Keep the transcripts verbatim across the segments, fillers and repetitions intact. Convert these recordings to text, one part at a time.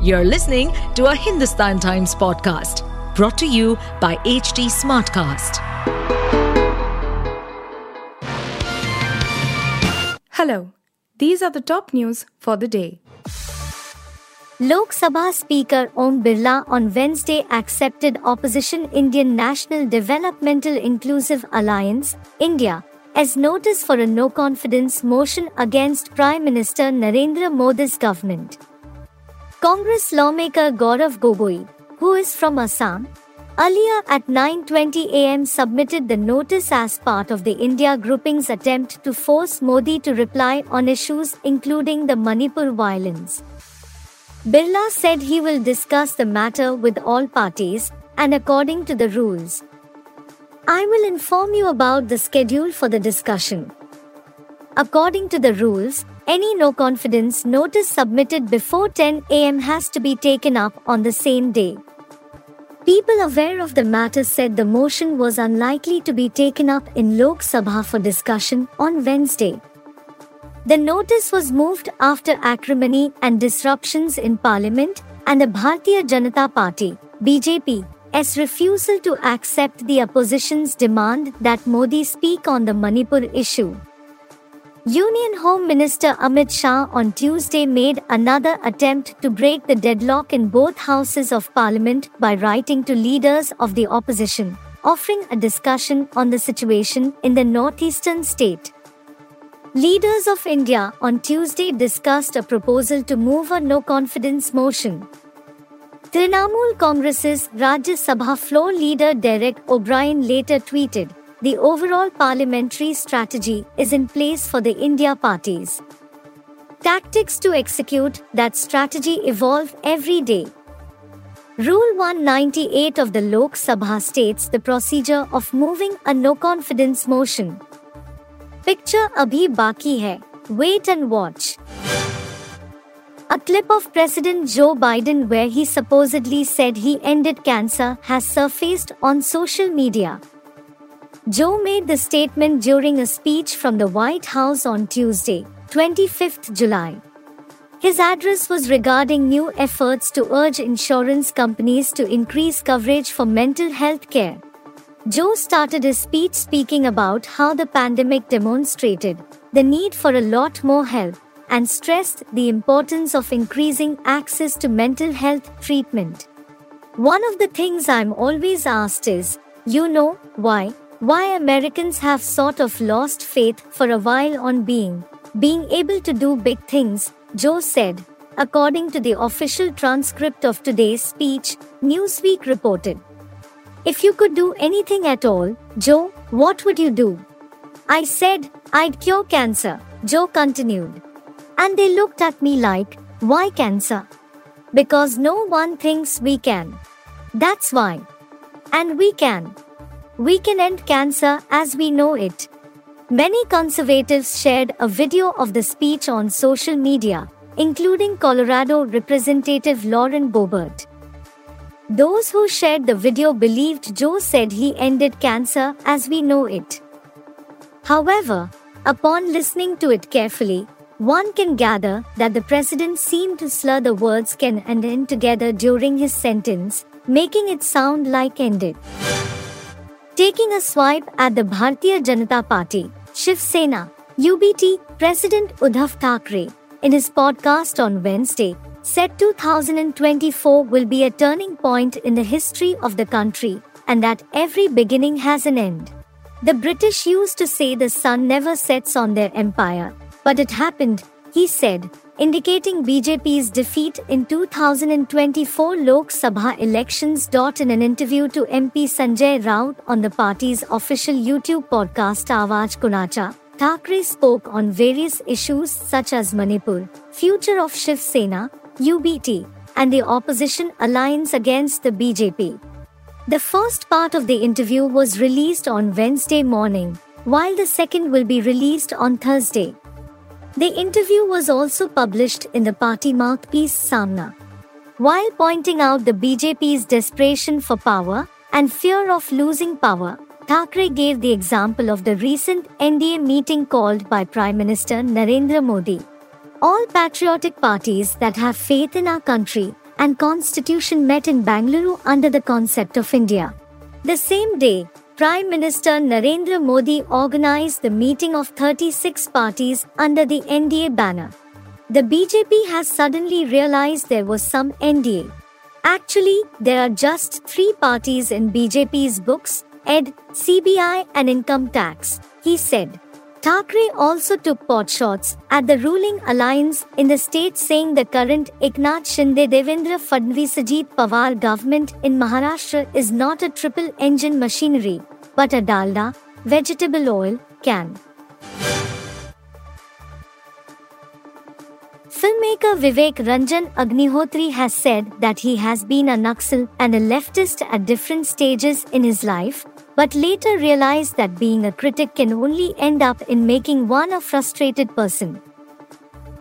You're listening to a Hindustan Times podcast brought to you by H D Smartcast. Hello, these are the top news for the day. Lok Sabha Speaker Om Birla on Wednesday accepted opposition Indian National Developmental Inclusive Alliance, India, as notice for a no-confidence motion against Prime Minister Narendra Modi's government. Congress lawmaker Gaurav Gogoi, who is from Assam, earlier at nine twenty a.m. submitted the notice as part of the India grouping's attempt to force Modi to reply on issues including the Manipur violence. Birla said he will discuss the matter with all parties, and according to the rules, I will inform you about the schedule for the discussion. According to the rules, any no-confidence notice submitted before ten a.m. has to be taken up on the same day. People aware of the matter said the motion was unlikely to be taken up in Lok Sabha for discussion on Wednesday. The notice was moved after acrimony and disruptions in Parliament and the Bharatiya Janata Party, B J P, S refusal to accept the opposition's demand that Modi speak on the Manipur issue. Union Home Minister Amit Shah on Tuesday made another attempt to break the deadlock in both houses of parliament by writing to leaders of the opposition, offering a discussion on the situation in the northeastern state. Leaders of India on Tuesday discussed a proposal to move a no-confidence motion. Trinamool Congress's Rajya Sabha floor leader Derek O'Brien later tweeted, the overall parliamentary strategy is in place for the India parties. Tactics to execute that strategy evolve every day. Rule one ninety-eight of the Lok Sabha states the procedure of moving a no-confidence motion. Picture abhi baki hai, wait and watch. A clip of President Joe Biden where he supposedly said he ended cancer has surfaced on social media. Joe made the statement during a speech from the White House on Tuesday, the twenty-fifth of July. His address was regarding new efforts to urge insurance companies to increase coverage for mental health care. Joe started his speech speaking about how the pandemic demonstrated the need for a lot more help, and stressed the importance of increasing access to mental health treatment. One of the things I'm always asked is, you know, why, why Americans have sort of lost faith for a while on being, being able to do big things, Joe said, according to the official transcript of today's speech, Newsweek reported. If you could do anything at all, Joe, what would you do? I said, I'd cure cancer, Joe continued. And they looked at me like, why cancer? Because no one thinks we can. That's why. And we can. We can end cancer as we know it. Many conservatives shared a video of the speech on social media, including Colorado Representative Lauren Boebert. Those who shared the video believed Joe said he ended cancer as we know it. However, upon listening to it carefully, one can gather that the president seemed to slur the words can and end together during his sentence, making it sound like ended. Taking a swipe at the Bharatiya Janata Party, Shiv Sena, U B T, President Uddhav Thackeray, in his podcast on Wednesday, said two thousand twenty-four will be a turning point in the history of the country, and that every beginning has an end. The British used to say the sun never sets on their empire. But it happened, he said, indicating B J P's defeat in two thousand twenty-four Lok Sabha elections. In an interview to M P Sanjay Raut on the party's official YouTube podcast Awaj Kunacha, Thackeray spoke on various issues such as Manipur, future of Shiv Sena, U B T, and the opposition alliance against the B J P. The first part of the interview was released on Wednesday morning, while the second will be released on Thursday. The interview was also published in the party mouthpiece Samna. While pointing out the B J P's desperation for power and fear of losing power, Thackeray gave the example of the recent N D A meeting called by Prime Minister Narendra Modi. All patriotic parties that have faith in our country and Constitution met in Bengaluru under the concept of India. The same day, Prime Minister Narendra Modi organized the meeting of thirty-six parties under the N D A banner. The B J P has suddenly realized there was some N D A. Actually, there are just three parties in B J P's books, E D, C B I and Income Tax, he said. Thackeray also took potshots at the ruling alliance in the state, saying the current Eknath Shinde Devendra Fadnavis Ajit Pawar government in Maharashtra is not a triple-engine machinery, but a dalda, vegetable oil, can. Filmmaker Vivek Ranjan Agnihotri has said that he has been a Naxal and a leftist at different stages in his life, but later realized that being a critic can only end up in making one a frustrated person.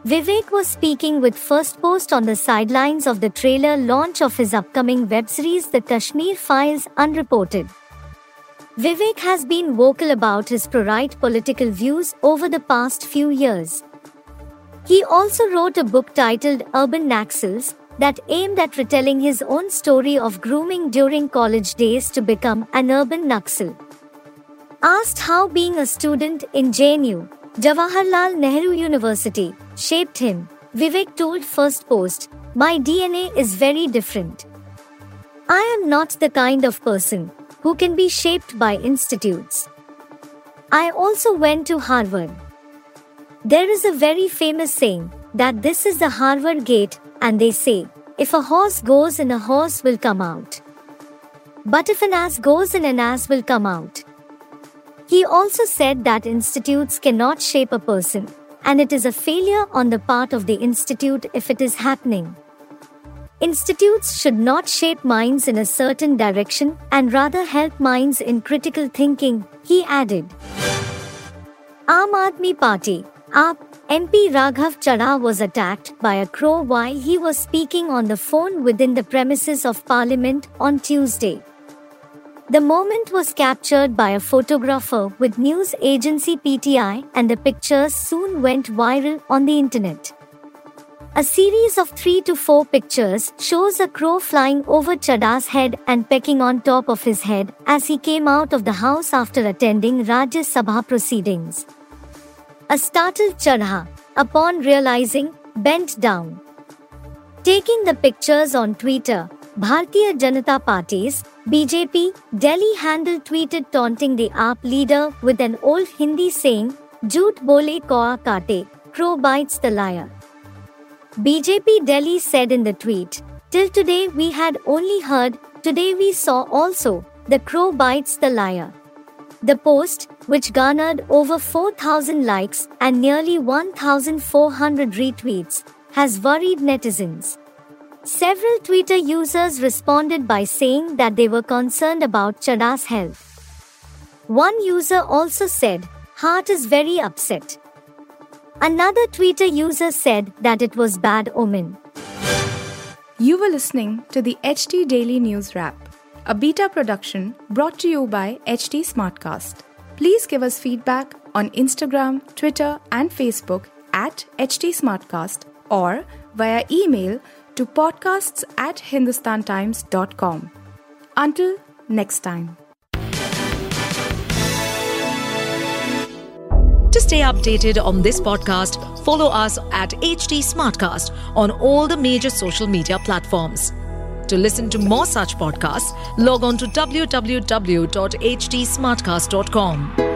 Vivek was speaking with First Post on the sidelines of the trailer launch of his upcoming web series The Kashmir Files Unreported. Vivek has been vocal about his pro-right political views over the past few years. He also wrote a book titled Urban Naxals that aimed at retelling his own story of grooming during college days to become an urban Naxal. Asked how being a student in J N U, Jawaharlal Nehru University, shaped him, Vivek told First Post, "My D N A is very different. I am not the kind of person who can be shaped by institutes. I also went to Harvard. There is a very famous saying that this is the Harvard gate, and they say, if a horse goes in, a horse will come out. But if an ass goes in, an ass will come out." He also said that institutes cannot shape a person, and it is a failure on the part of the institute if it is happening. Institutes should not shape minds in a certain direction and rather help minds in critical thinking, he added. Aam Aadmi Party, A A P, M P Raghav Chadha was attacked by a crow while he was speaking on the phone within the premises of Parliament on Tuesday. The moment was captured by a photographer with news agency P T I, and the pictures soon went viral on the internet. A series of three to four pictures shows a crow flying over Chadha's head and pecking on top of his head as he came out of the house after attending Rajya Sabha proceedings. A startled Chadha, upon realizing, bent down. Taking the pictures on Twitter, Bharatiya Janata Party's B J P Delhi handle tweeted taunting the A A P leader with an old Hindi saying, "Jhoot bole kawa kaate, crow bites the liar." B J P Delhi said in the tweet, "Till today we had only heard, today we saw also, the crow bites the liar." The post, which garnered over four thousand likes and nearly one thousand four hundred retweets, has worried netizens. Several Twitter users responded by saying that they were concerned about Chadha's health. One user also said, "Heart is very upset." Another Twitter user said that it was bad omen. You were listening to the H T Daily News Wrap, a beta production brought to you by H T Smartcast. Please give us feedback on Instagram, Twitter and Facebook at H T Smartcast, or via email to podcasts at hindustantimes dot com. Until next time. To stay updated on this podcast, follow us at H T Smartcast on all the major social media platforms. To listen to more such podcasts, log on to w w w dot h t smartcast dot com.